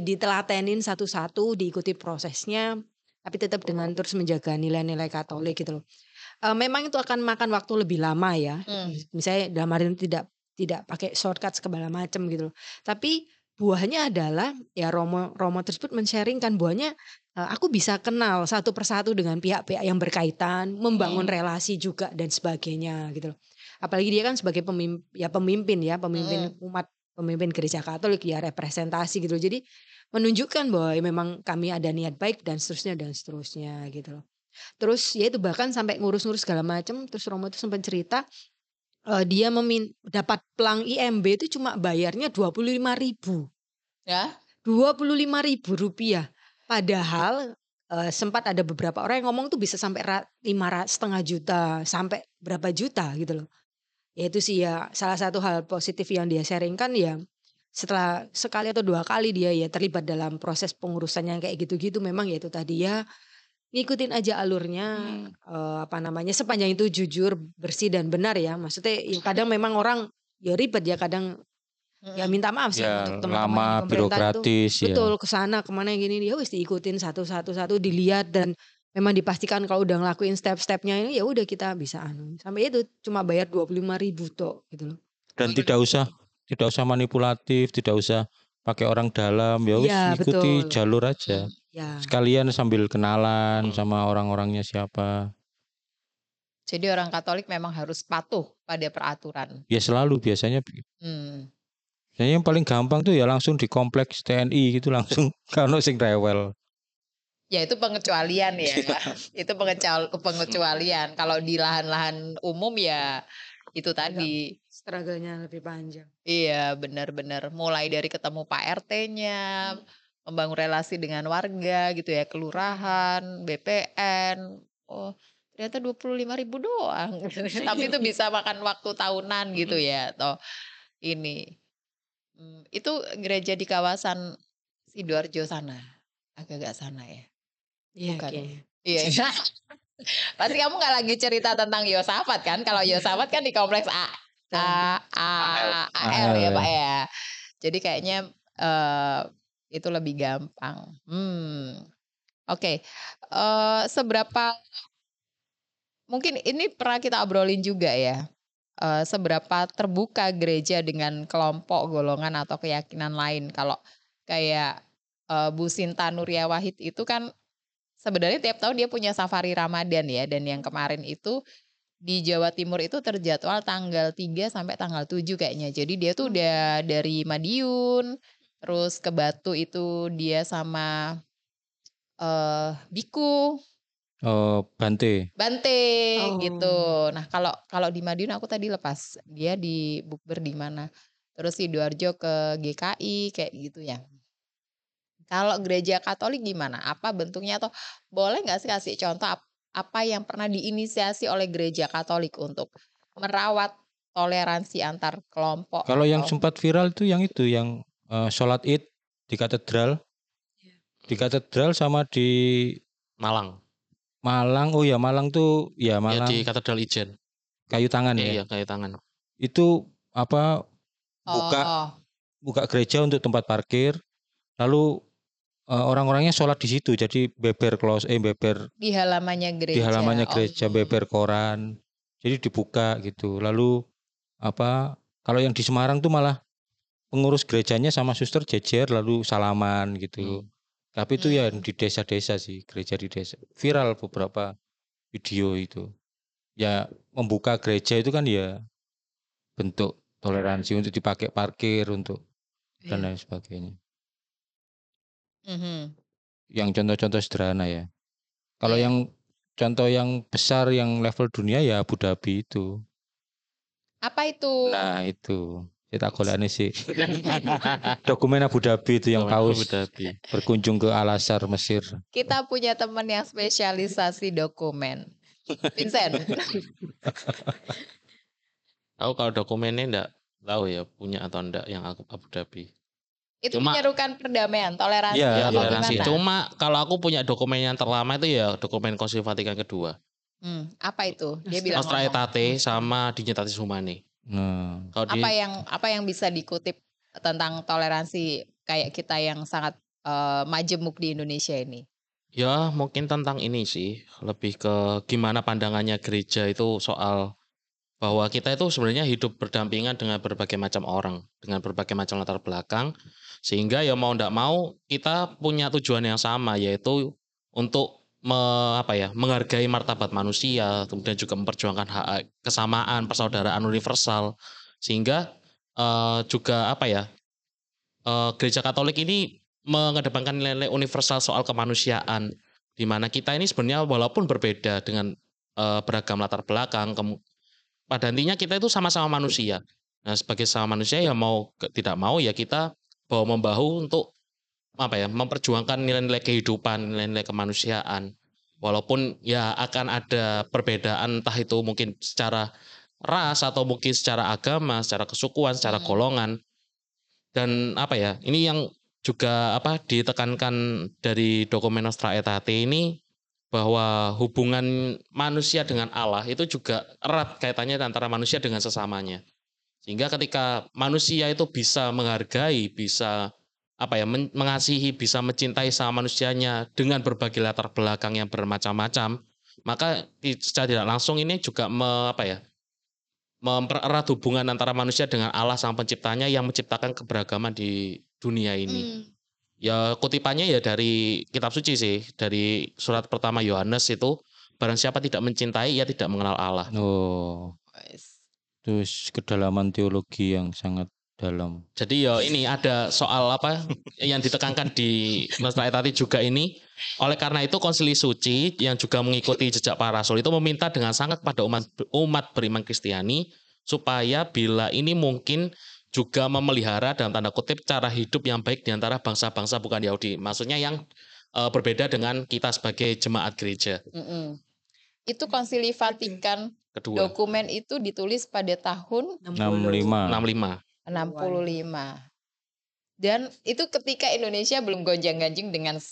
ditelatenin satu-satu, diikuti prosesnya, tapi tetap dengan terus menjaga nilai-nilai Katolik gitu loh. Memang itu akan makan waktu lebih lama ya. Misalnya dalam hari ini tidak pakai shortcut segala macam gitu loh. Tapi buahnya adalah ya Romo tersebut men-sharingkan buahnya. Aku bisa kenal satu persatu dengan pihak-pihak yang berkaitan, membangun relasi juga dan sebagainya gitu loh. Apalagi dia kan sebagai pemimpin umat, pemimpin gereja Katolik ya, representasi gitu loh. Jadi menunjukkan bahwa ya, memang kami ada niat baik dan seterusnya gitu loh. Terus ya itu bahkan sampai ngurus-ngurus segala macam. Terus Romo itu sempat cerita dia dapat pelang IMB itu cuma bayarnya 25.000 ya, 25.000 rupiah. Padahal sempat ada beberapa orang yang ngomong tuh bisa sampai 5,5 juta sampai berapa juta gitu loh. Ya itu sih ya salah satu hal positif yang dia sharingkan ya setelah sekali atau dua kali dia ya terlibat dalam proses pengurusannya kayak gitu-gitu memang ya itu tadi ya ngikutin aja alurnya sepanjang itu jujur, bersih dan benar ya. Maksudnya kadang memang orang ya ribet ya kadang ya minta maaf sih ya, untuk teman-teman pemerintah itu betul ya. Kesana kemana yang gini ya wis diikutin satu-satu dilihat dan memang dipastikan kalau udah ngelakuin step-stepnya ini ya udah kita bisa sampai itu cuma bayar 25.000 toh gitu loh. Dan tidak usah manipulatif, tidak usah pakai orang dalam ya wis ya, ikuti betul. Jalur aja. Ya. Sekalian sambil kenalan sama orang-orangnya siapa. Jadi orang Katolik memang harus patuh pada peraturan. Ya selalu biasanya. Nah, yang paling gampang tuh ya langsung di kompleks TNI gitu langsung karena sing rewel. Ya itu pengecualian ya. Itu pengecualian. Kalau di lahan-lahan umum ya itu tadi struggle-nya lebih panjang. Iya, benar-benar mulai dari ketemu Pak RT-nya, membangun relasi dengan warga gitu ya, kelurahan, BPN. Oh, ternyata 25.000 doang. Tapi itu bisa makan waktu tahunan gitu ya. Toh ini itu gereja di kawasan Sidoarjo sana, agak-agak sana ya. Iya. Iya. Okay. Pasti kamu nggak lagi cerita tentang Yosafat kan? Kalau Yosafat kan di kompleks AL ya Pak ya. Jadi kayaknya itu lebih gampang. Oke. Seberapa mungkin ini pernah kita obrolin juga ya. Seberapa terbuka gereja dengan kelompok, golongan atau keyakinan lain. Kalau kayak Bu Sinta Nuriyah Wahid itu kan sebenarnya tiap tahun dia punya safari Ramadan ya. Dan yang kemarin itu di Jawa Timur itu terjadwal tanggal 3 sampai tanggal 7 kayaknya. Jadi dia tuh udah dari Madiun terus ke Batu itu dia sama Biku. Bante gitu. Nah kalau di Madiun aku tadi lepas dia di bukber di mana, terus Sidoarjo ke GKI kayak gitu ya. Kalau gereja Katolik gimana? Apa bentuknya atau boleh nggak sih kasih contoh apa yang pernah diinisiasi oleh gereja Katolik untuk merawat toleransi antar kelompok? Kalau yang sempat viral itu yang sholat Id di katedral, sama di Malang, Malang. Ya di Katedral Ijen. Kayu tangan ya? Iya, kayu tangan. Itu buka gereja untuk tempat parkir, lalu orang-orangnya sholat di situ, jadi beber di halamannya gereja. Di halamannya gereja beber koran. Jadi dibuka gitu. Lalu kalau yang di Semarang tuh malah pengurus gerejanya sama suster jejer lalu salaman gitu. Tapi itu ya di desa-desa sih, gereja di desa. Viral beberapa video itu. Ya membuka gereja itu kan ya bentuk toleransi untuk dipakai parkir untuk dan lain sebagainya. Yang contoh-contoh sederhana ya. Kalau yang contoh yang besar yang level dunia ya Abu Dhabi itu. Apa itu? Nah itu. Kita golekane sih. Dokumen Abu Dhabi itu yang kaos berkunjung ke Al-Azhar Mesir. Kita punya teman yang spesialisasi dokumen. Vincent. Aku kalau dokumennya enggak tahu ya punya atau enggak yang Abu Dhabi. Itu menyerukan perdamaian, toleransi. Ya, toleransi. Cuma kalau aku punya dokumen yang terlama itu ya dokumen Konsili Vatikan II. Apa itu? Dia bilang Nostra Aetate sama Dignitatis Humanae. Apa yang bisa dikutip tentang toleransi kayak kita yang sangat majemuk di Indonesia ini? Ya mungkin tentang ini sih lebih ke gimana pandangannya gereja itu soal bahwa kita itu sebenarnya hidup berdampingan dengan berbagai macam orang, dengan berbagai macam latar belakang, sehingga ya mau tidak mau kita punya tujuan yang sama yaitu untuk menghargai martabat manusia, kemudian juga memperjuangkan hak kesamaan, persaudaraan universal, sehingga gereja Katolik ini mengedepankan nilai-nilai universal soal kemanusiaan, di mana kita ini sebenarnya walaupun berbeda dengan beragam latar belakang, pada intinya kita itu sama-sama manusia. Nah sebagai sama manusia ya mau tidak mau ya kita bahu membahu untuk apa ya, memperjuangkan nilai-nilai kehidupan, nilai-nilai kemanusiaan. Walaupun ya akan ada perbedaan, entah itu mungkin secara ras atau mungkin secara agama, secara kesukuan, secara golongan. Dan apa ya, ini yang juga apa ditekankan dari dokumen Nostra Aetate ini, bahwa hubungan manusia dengan Allah itu juga erat kaitannya antara manusia dengan sesamanya. Sehingga ketika manusia itu bisa menghargai, bisa apa ya, mengasihi, bisa mencintai sama manusianya dengan berbagai latar belakang yang bermacam-macam, maka secara tidak langsung ini juga mempererat hubungan antara manusia dengan Allah sang penciptanya yang menciptakan keberagaman di dunia ini. Ya kutipannya ya dari kitab suci sih, dari surat pertama Yohanes itu, barang siapa tidak mencintai ia tidak mengenal Allah. Oh. Terus kedalaman teologi yang sangat dalam. Jadi ya ini ada soal apa yang ditekankan di Nostra Aetate juga ini. Oleh karena itu konsili suci yang juga mengikuti jejak para rasul itu meminta dengan sangat pada umat beriman Kristiani supaya bila ini mungkin juga memelihara dalam tanda kutip cara hidup yang baik di antara bangsa-bangsa bukan Yahudi. Maksudnya yang berbeda dengan kita sebagai jemaat gereja. Itu konsili Vatikan II. Dokumen itu ditulis pada tahun 65. Dan itu ketika Indonesia belum gonjang-ganjing dengan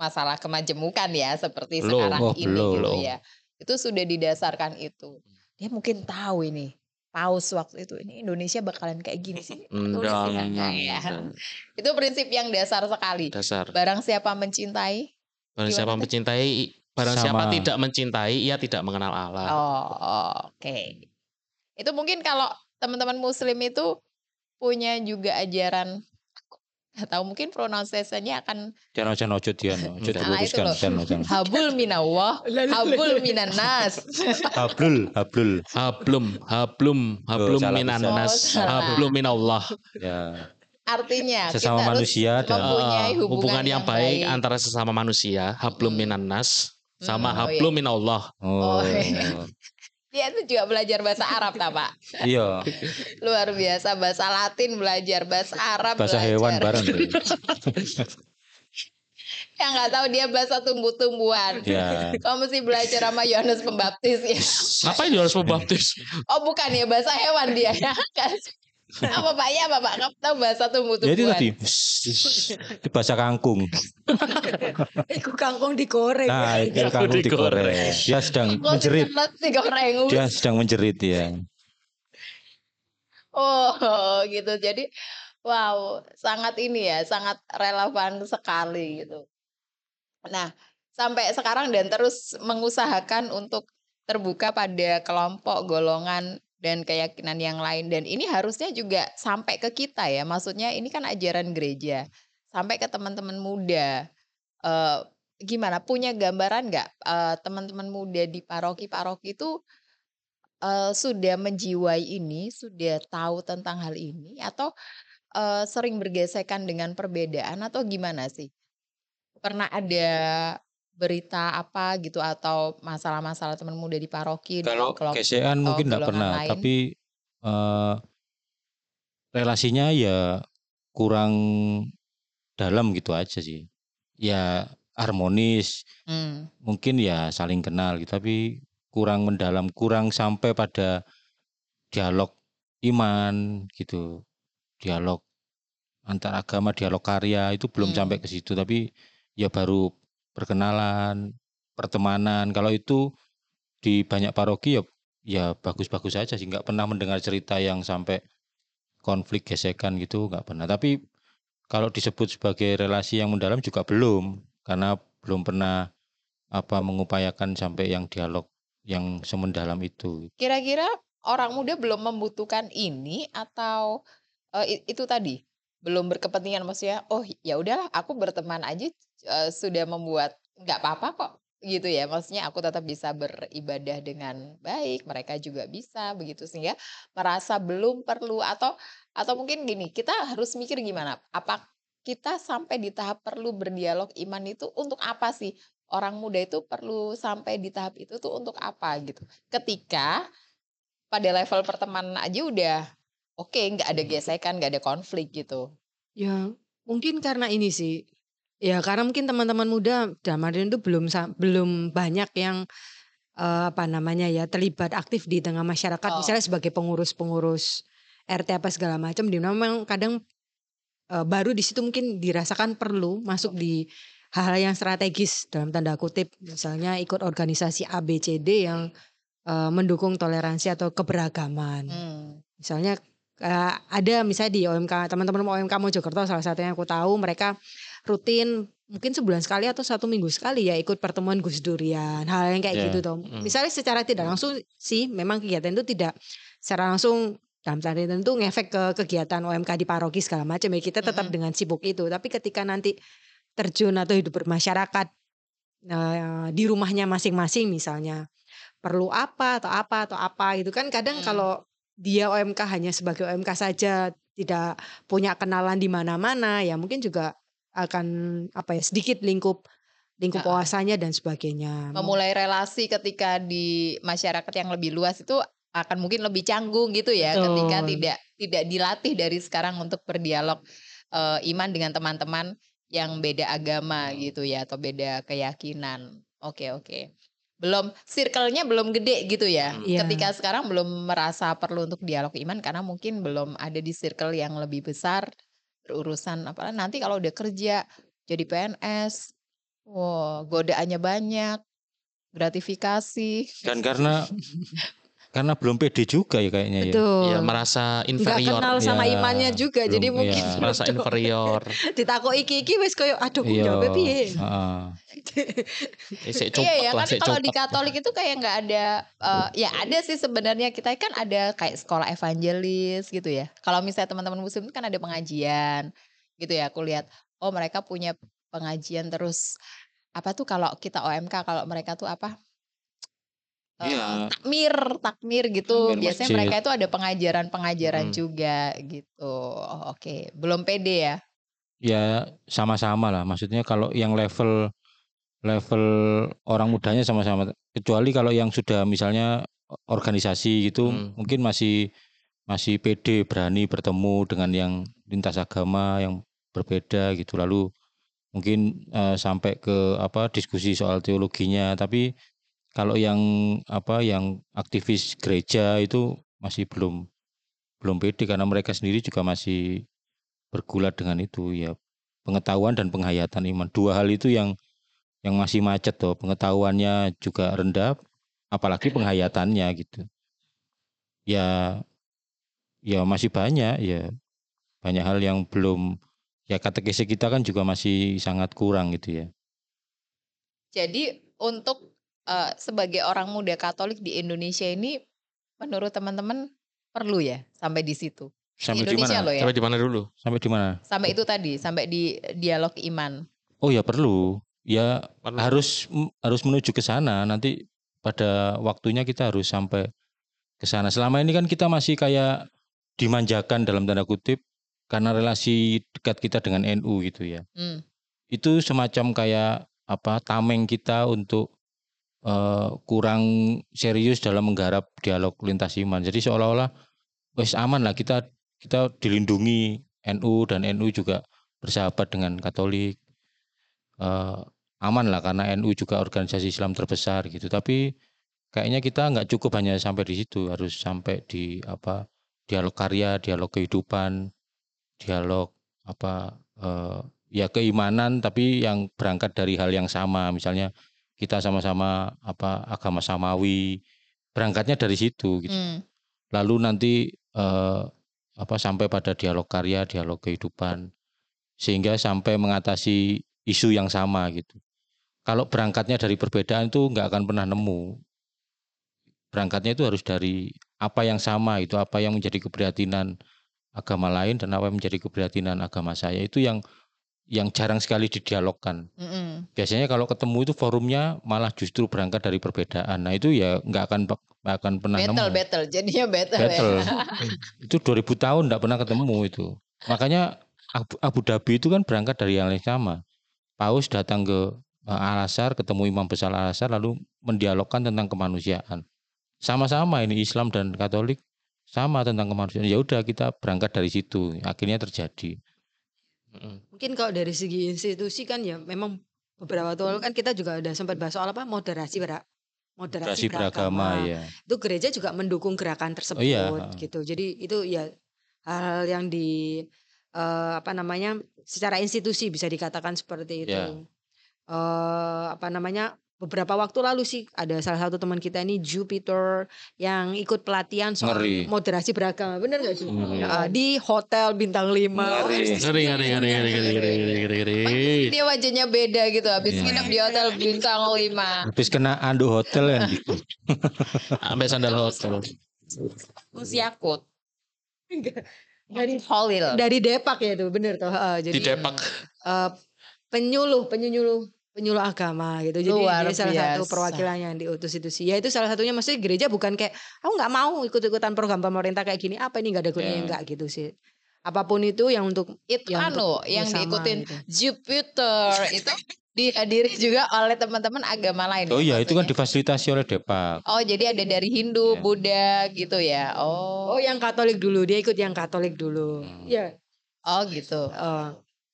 masalah kemajemukan ya, seperti sekarang ini. Ya. Itu sudah didasarkan itu. Dia mungkin tahu ini, paus waktu itu, ini Indonesia bakalan kayak gini sih. Itu prinsip yang dasar sekali. Barang siapa mencintai, barang siapa tidak mencintai, ia tidak mengenal Allah. Oh, oke. Itu mungkin kalau teman-teman muslim itu punya juga ajaran, atau mungkin pronunciation-nya akan habul minallah, habul minannas, hablum minannas, hablum minallah. Ya. Artinya sesama kita manusia harus mempunyai hubungan yang baik antara sesama manusia, hablum minannas sama hablum minallah. Dia itu juga belajar bahasa Arab, tak Pak? Iya. Luar biasa, bahasa Latin belajar, bahasa Arab belajar. Bahasa hewan bareng. Yang nggak tahu dia bahasa tumbuh-tumbuhan. Ya. Kamu mesti belajar sama Yohanes Pembaptis ya. Apa Yohanes Pembaptis? Oh bukan ya, bahasa hewan dia ya. Apa Pak ya, Bapak nggak tahu bahasa tumbuh-tumbuhan. Jadi tadi di bahasa kangkung. Iku kangkung digoreng. Nah, itu kangkung digoreng. Dia sedang menjerit. Dia sedang menjerit ya. Oh, gitu. Jadi wow, sangat ini ya, sangat relevan sekali gitu. Nah, sampai sekarang dan terus mengusahakan untuk terbuka pada kelompok, golongan dan keyakinan yang lain. Dan ini harusnya juga sampai ke kita ya. Maksudnya ini kan ajaran gereja. Sampai ke teman-teman muda. Gimana? Punya gambaran nggak teman-teman muda di paroki-paroki itu sudah menjiwai ini, sudah tahu tentang hal ini, atau sering bergesekan dengan perbedaan, atau gimana sih? Pernah ada berita apa gitu atau masalah-masalah teman muda di paroki? Kalau gesekan mungkin nggak pernah, tapi relasinya ya kurang dalam gitu aja sih. Ya harmonis, mungkin ya saling kenal gitu, tapi kurang mendalam, kurang sampai pada dialog iman gitu, dialog antar agama, dialog karya itu belum sampai ke situ, tapi ya baru perkenalan, pertemanan. Kalau itu di banyak paroki ya bagus-bagus aja sih. Nggak pernah mendengar cerita yang sampai konflik gesekan gitu, nggak pernah. Tapi kalau disebut sebagai relasi yang mendalam juga belum, karena belum pernah mengupayakan sampai yang dialog yang semendalam itu. Kira-kira orang muda belum membutuhkan ini, atau itu tadi belum berkepentingan, maksudnya oh ya udahlah aku berteman aja sudah membuat nggak apa-apa kok gitu ya, maksudnya aku tetap bisa beribadah dengan baik, mereka juga bisa begitu, sehingga merasa belum perlu. Atau mungkin gini, kita harus mikir gimana, apa kita sampai di tahap perlu berdialog iman itu untuk apa sih? Orang muda itu perlu sampai di tahap itu tuh untuk apa gitu, ketika pada level pertemanan aja udah oke, nggak ada gesekan, nggak ada konflik gitu ya. Mungkin karena ini sih, Ya karena mungkin teman-teman muda zaman itu belum banyak yang terlibat aktif di tengah masyarakat, misalnya sebagai pengurus RT apa segala macam. Di memang kadang baru di situ mungkin dirasakan perlu masuk di hal-hal yang strategis dalam tanda kutip, misalnya ikut organisasi ABCD yang mendukung toleransi atau keberagaman. Misalnya ada misalnya di OMK, teman-teman OMK Mojokerto salah satunya aku tahu mereka rutin mungkin sebulan sekali atau satu minggu sekali ya ikut pertemuan Gus Durian, hal yang kayak gitu toh. Misalnya secara tidak langsung sih memang kegiatan itu tidak secara langsung dalam tanda tentu ngefek ke kegiatan OMK di paroki segala macam ya, kita tetap dengan sibuk itu. Tapi ketika nanti terjun atau hidup bermasyarakat di rumahnya masing-masing misalnya perlu apa gitu kan, kadang kalau dia OMK hanya sebagai OMK saja tidak punya kenalan di mana-mana ya mungkin juga akan sedikit lingkup wawasannya dan sebagainya. Memulai relasi ketika di masyarakat yang lebih luas itu akan mungkin lebih canggung gitu ya, ketika tidak dilatih dari sekarang untuk berdialog iman dengan teman-teman yang beda agama gitu ya atau beda keyakinan. Oke. Belum, circle-nya belum gede gitu ya. Ketika sekarang belum merasa perlu untuk dialog iman karena mungkin belum ada di circle yang lebih besar. Urusan apalagi nanti kalau udah kerja jadi PNS, godaannya banyak, gratifikasi. Dan karena belum pede juga ya kayaknya. Betul. Ya merasa inferior. Gak kenal sama imannya juga, belum, jadi mungkin merasa inferior. Ditakok iki wes koyo aduh nyoba piye. Iya kan kalau di Katolik itu kayak nggak ada, ada sih sebenarnya, kita kan ada kayak sekolah evangelis gitu ya. Kalau misalnya teman-teman muslim kan ada pengajian gitu ya, aku lihat mereka punya pengajian terus apa tuh kalau kita OMK, kalau mereka tuh apa? Takmir gitu. Takmir biasanya masjid. Mereka itu ada pengajaran juga gitu. Belum pede ya? Ya sama-sama lah. Maksudnya kalau yang level orang mudanya sama-sama. Kecuali kalau yang sudah misalnya organisasi gitu, mungkin masih pede, berani bertemu dengan yang lintas agama yang berbeda gitu. Lalu mungkin sampai ke diskusi soal teologinya. Tapi kalau yang aktivis gereja itu masih belum pede karena mereka sendiri juga masih bergulat dengan itu ya, pengetahuan dan penghayatan iman. Dua hal itu yang masih macet toh, pengetahuannya juga rendah apalagi penghayatannya gitu. Ya masih banyak ya. Banyak hal yang belum ya, katekese kita kan juga masih sangat kurang gitu ya. Jadi untuk sebagai orang muda Katolik di Indonesia ini menurut teman-teman perlu ya sampai di situ. Sampai di Indonesia loh ya. Sampai di mana dulu? Sampai di mana? Sampai itu tadi, sampai di dialog iman. Oh ya perlu. Ya perlu. Harus menuju ke sana. Nanti pada waktunya kita harus sampai ke sana. Selama ini kan kita masih kayak dimanjakan dalam tanda kutip karena relasi dekat kita dengan NU gitu ya. Itu semacam kayak tameng kita untuk kurang serius dalam menggarap dialog lintas iman. Jadi seolah-olah wes aman lah, kita dilindungi NU dan NU juga bersahabat dengan Katolik, aman lah karena NU juga organisasi Islam terbesar gitu. Tapi kayaknya kita nggak cukup hanya sampai di situ, harus sampai di dialog karya, dialog kehidupan, dialog keimanan tapi yang berangkat dari hal yang sama, misalnya kita sama-sama agama samawi, berangkatnya dari situ gitu. Lalu nanti sampai pada dialog karya, dialog kehidupan, sehingga sampai mengatasi isu yang sama gitu. Kalau berangkatnya dari perbedaan itu nggak akan pernah nemu. Berangkatnya itu harus dari apa yang sama itu, apa yang menjadi keprihatinan agama lain dan apa yang menjadi keprihatinan agama saya, itu yang jarang sekali didialogkan. Biasanya kalau ketemu itu forumnya malah justru berangkat dari perbedaan. Nah itu ya nggak akan pernah battle, nemu. Battle, jadinya battle. Ya. Itu 2000 tahun nggak pernah ketemu itu. Makanya Abu Dhabi itu kan berangkat dari yang sama. Paus datang ke Al-Azhar, ketemu Imam Besar Al-Azhar, lalu mendialogkan tentang kemanusiaan. Sama-sama ini Islam dan Katolik sama tentang kemanusiaan. Ya udah kita berangkat dari situ. Akhirnya terjadi. Mungkin kalau dari segi institusi kan ya memang beberapa tahun kan kita juga udah sempat bahas soal apa moderasi beragama ya. Itu gereja juga mendukung gerakan tersebut gitu. Jadi itu ya hal yang di secara institusi bisa dikatakan seperti itu. Beberapa waktu lalu sih ada salah satu teman kita ini Jupiter yang ikut pelatihan soal moderasi beragama, benar nggak sih? Di hotel bintang 5. Ngeri. Dia wajahnya beda gitu habis nginep di hotel bintang 5. Habis kena andu hotel ya gitu. Sampai sandal hotel. Musyakut. Dari Depag ya itu, benar toh. Jadi di Depag. Penyuluh agama gitu. Jadi dia salah satu perwakilannya yang diutus itu sih. Ya itu salah satunya, maksudnya gereja bukan kayak aku gak mau ikut-ikutan program pemerintah kayak gini, apa ini gak ada gunanya, enggak gitu sih. Apapun itu yang untuk yang bersama, diikutin gitu. Jupiter itu dihadiri juga oleh teman-teman agama lain. Oh iya, itu kan difasilitasi oleh Depag. Oh jadi ada dari Hindu, Buddha gitu ya. Oh yang Katolik dulu, dia ikut yang Katolik dulu. Iya. Oh gitu.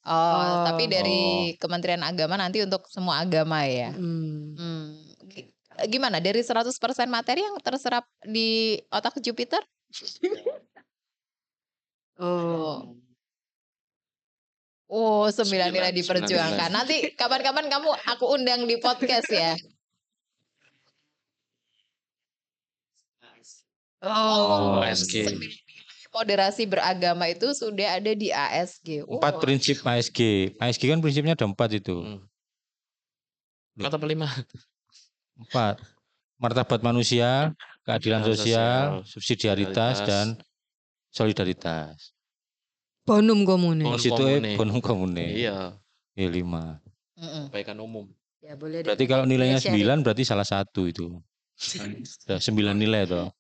Tapi dari Kementerian Agama nanti untuk semua agama ya. Gimana dari 100% materi yang terserap di otak Jupiter? Oh, 9 nilai diperjuangkan. Nanti kapan-kapan aku undang di podcast ya. ASG. Moderasi beragama itu sudah ada di ASG. 4 prinsip ASG. ASG kan prinsipnya ada 4 itu. 4 atau 5? 4. Martabat manusia, keadilan sosial, subsidiaritas dan solidaritas. Bonum comune. Bonum comune. Iya. 5. Kebaikan umum. Ya, boleh. Berarti kalau nilainya 9 berarti salah satu itu. 9 nilai toh.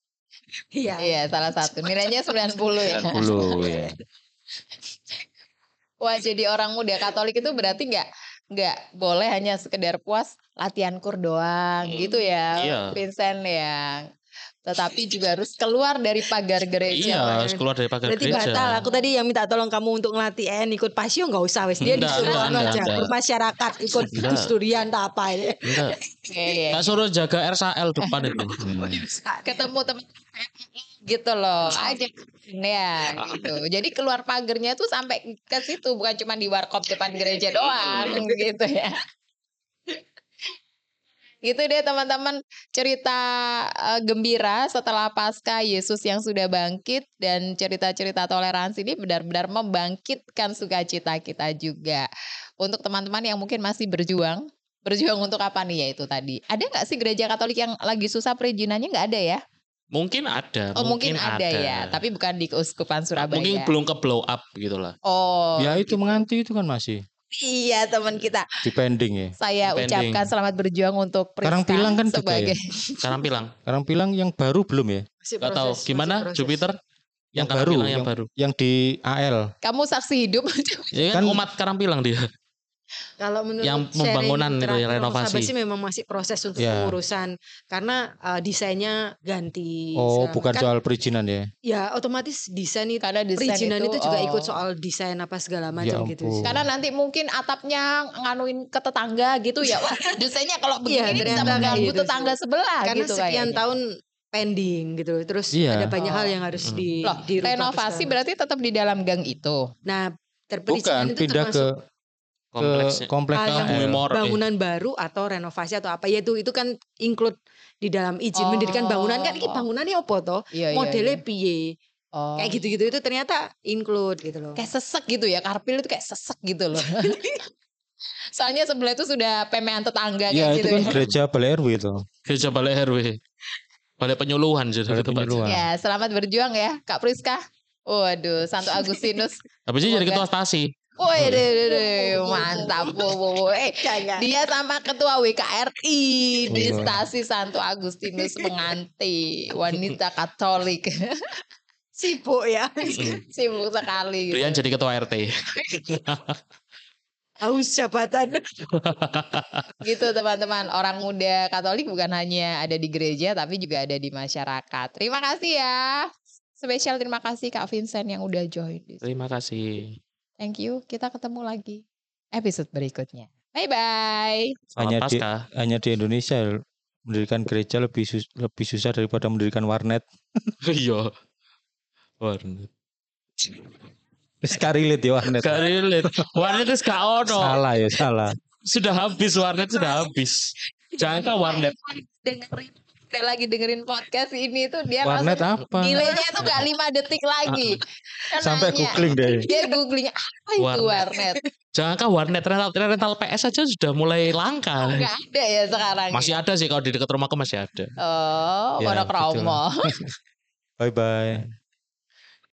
Iya, salah satu. Nilainya 90 ya. 90 ya. Wah, jadi orang muda Katolik itu berarti nggak boleh hanya sekedar puas latihan kur doang gitu ya. Iya. Vincent ya. Tetapi juga harus keluar dari pagar gereja. Iya, harus keluar dari pagar gereja. Berarti batal. Aku tadi yang minta tolong kamu untuk ngelatih ikut pasio nggak usah wes. Dia disuruh aja bermasyarakat, ikut Gus Durian tak apa ini. Enggak suruh jaga RSL depan itu. Ketemu teman gitu loh aja ya gitu. Jadi keluar pagarnya tuh sampai ke situ, bukan cuma di warkop depan gereja doang gitu ya. Gitu deh teman-teman, cerita gembira setelah Paskah Yesus yang sudah bangkit, dan cerita-cerita toleransi ini benar-benar membangkitkan sukacita kita juga. Untuk teman-teman yang mungkin masih berjuang untuk apa nih, ya itu tadi. Ada nggak sih gereja Katolik yang lagi susah perizinannya? Nggak ada ya? Mungkin ada, mungkin ada ya, tapi bukan di Keuskupan Surabaya. Mungkin belum ke blow up gitu lah. Ya itu menganti itu kan masih. Iya teman kita. Depending ya. Saya ucapkan selamat berjuang untuk Karangpilang kan sebagai. Ya? Karangpilang yang baru belum ya? Gak tahu gimana Jupiter yang baru. Yang di AL. Kamu saksi hidup. Ya kan umat Karangpilang dia. Kalau menurut yang pembangunan itu ya, renovasi sih memang masih proses untuk pengurusan karena desainnya ganti. Bukan kan, soal perizinan ya? Ya otomatis desain itu, karena desain perizinan itu juga ikut soal desain apa segala macam gitu. Karena nanti mungkin atapnya nganuin ke tetangga gitu ya. Wah, desainnya kalau begini bisa mengganggu tetangga sebelah karena gitu. Karena sekian tahun pending gitu, terus ada banyak hal yang harus di renovasi berarti tetap di dalam gang itu. Nah, bukan itu pindah ke kompleks bangunan baru atau renovasi atau apa ya itu kan include di dalam izin mendirikan bangunan kan. Ini bangunannya apa toh? Modelnya piye? Kayak gitu-gitu itu ternyata include gitu loh. Kayak sesek gitu ya, Karpil itu kayak sesek gitu loh. Soalnya sebelah itu sudah pemean tetangga kayak gitu. Itu kan gereja Balai RW itu. Gereja Balai RW. Balai penyuluhan jadi penyuluhan. Ya, selamat berjuang ya Kak Priska. Waduh, Santo Agustinus. Habis itu jadi ketua stasi. Mantap. Dia sama ketua WKRI di stasi Santo Agustinus menganti wanita Katolik. Sibuk ya. Sibuk sekali. Rian jadi ketua RT. Haus jabatan. Gitu teman-teman, orang muda Katolik bukan hanya ada di gereja tapi juga ada di masyarakat. Terima kasih ya. Spesial terima kasih Kak Vincent yang udah join. Terima kasih. Thank you. Kita ketemu lagi episode berikutnya. Bye-bye. Hanya di Indonesia mendirikan gereja lebih susah daripada mendirikan warnet. Iya. Warnet. Skarilit ya warnet. Skarilit. Warnet itu gak ono. Salah. Sudah habis warnet. Jangan kan warnet. Dia lagi dengerin podcast ini tuh dia warnet apa? Nilainya tuh gak 5 detik lagi. Sampai nanya, googling deh. Dia googling apa itu warnet. Jangan kan warnet rental PS aja sudah mulai langka. Enggak ada ya sekarang. Masih ada sih kalau di dekat rumahku masih ada. Oh, ya, Romo. Bye bye.